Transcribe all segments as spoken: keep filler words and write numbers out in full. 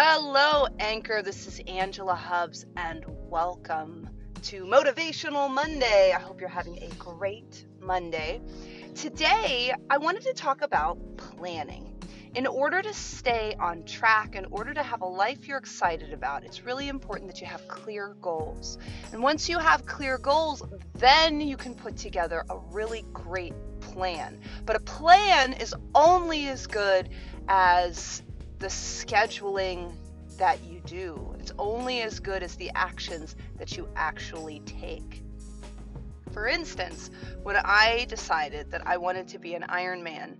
Hello, Anchor. This is Angela Hubs, and welcome to Motivational Monday. I hope you're having a great Monday. Today, I wanted to talk about planning. In order to stay on track, in order to have a life you're excited about, it's really important that you have clear goals. And once you have clear goals, then you can put together a really great plan. But a plan is only as good as the scheduling that you do. It's only as good as the actions that you actually take. For instance, when I decided that I wanted to be an Ironman,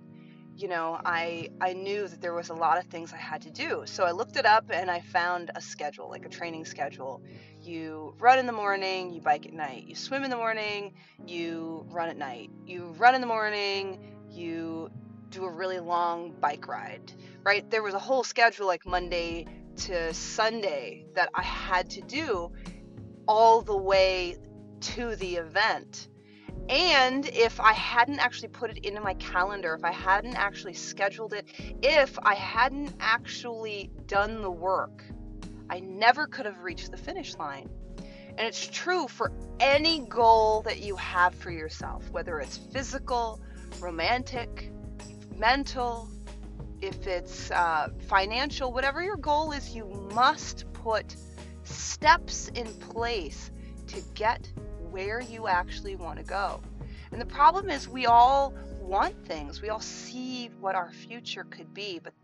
you know, I, I knew that there was a lot of things I had to do. So I looked it up and I found a schedule, like a training schedule. You run in the morning, you bike at night. You swim in the morning, you run at night. You run in the morning, you do a really long bike ride, right? There was a whole schedule like Monday to Sunday that I had to do all the way to the event. And if I hadn't actually put it into my calendar, if I hadn't actually scheduled it, if I hadn't actually done the work, I never could have reached the finish line. And it's true for any goal that you have for yourself, whether it's physical, romantic, mental, if it's uh, financial, whatever your goal is, you must put steps in place to get where you actually want to go. And the problem is we all want things. We all see what our future could be, but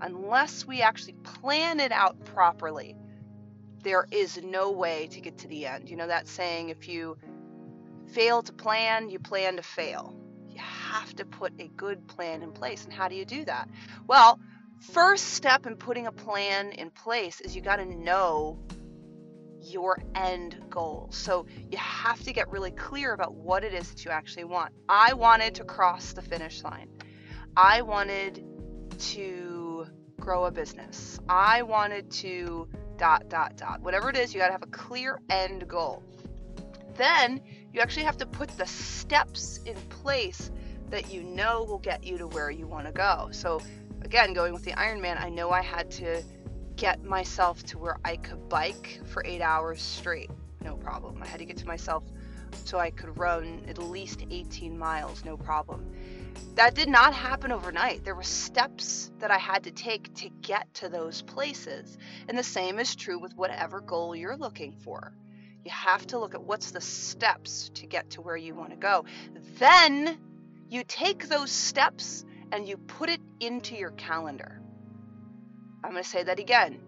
unless we actually plan it out properly, there is no way to get to the end. You know that saying, if you fail to plan, you plan to fail. You have to put a good plan in place. And how do you do that? Well, first step in putting a plan in place is you got to know your end goal. So you have to get really clear about what it is that you actually want. I wanted to cross the finish line. I wanted to grow a business. I wanted to dot, dot, dot. Whatever it is, you got to have a clear end goal. Then you actually have to put the steps in place that you know will get you to where you want to go. So again, going with the Ironman, I know I had to get myself to where I could bike for eight hours straight, no problem. I had to get to myself so I could run at least eighteen miles, no problem. That did not happen overnight. There were steps that I had to take to get to those places. And the same is true with whatever goal you're looking for. You have to look at what's the steps to get to where you want to go. Then you take those steps and you put it into your calendar. I'm going to say that again.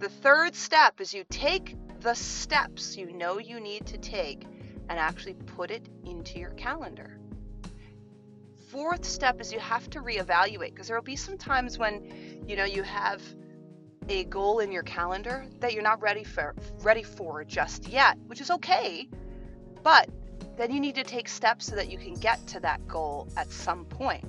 The third step is you take the steps you know you need to take and actually put it into your calendar. Fourth step is you have to reevaluate, because there will be some times when, you know, you have a goal in your calendar that you're not ready for, ready for just yet, which is okay. But then you need to take steps so that you can get to that goal at some point.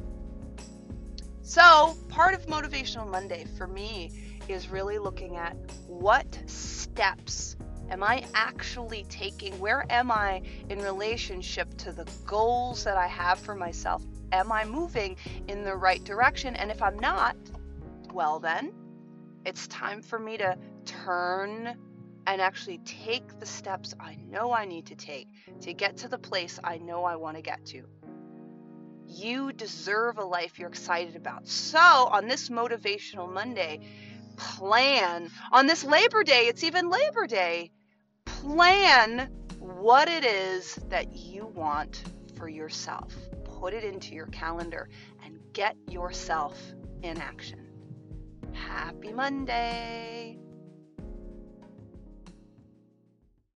So part of Motivational Monday for me is really looking at what steps am I actually taking? Where am I in relationship to the goals that I have for myself? Am I moving in the right direction? And if I'm not, well then, it's time for me to turn and actually take the steps I know I need to take to get to the place I know I want to get to. You deserve a life you're excited about. So on this Motivational Monday, plan. On this Labor Day, it's even Labor Day. Plan what it is that you want for yourself. Put it into your calendar and get yourself in action. Happy Monday.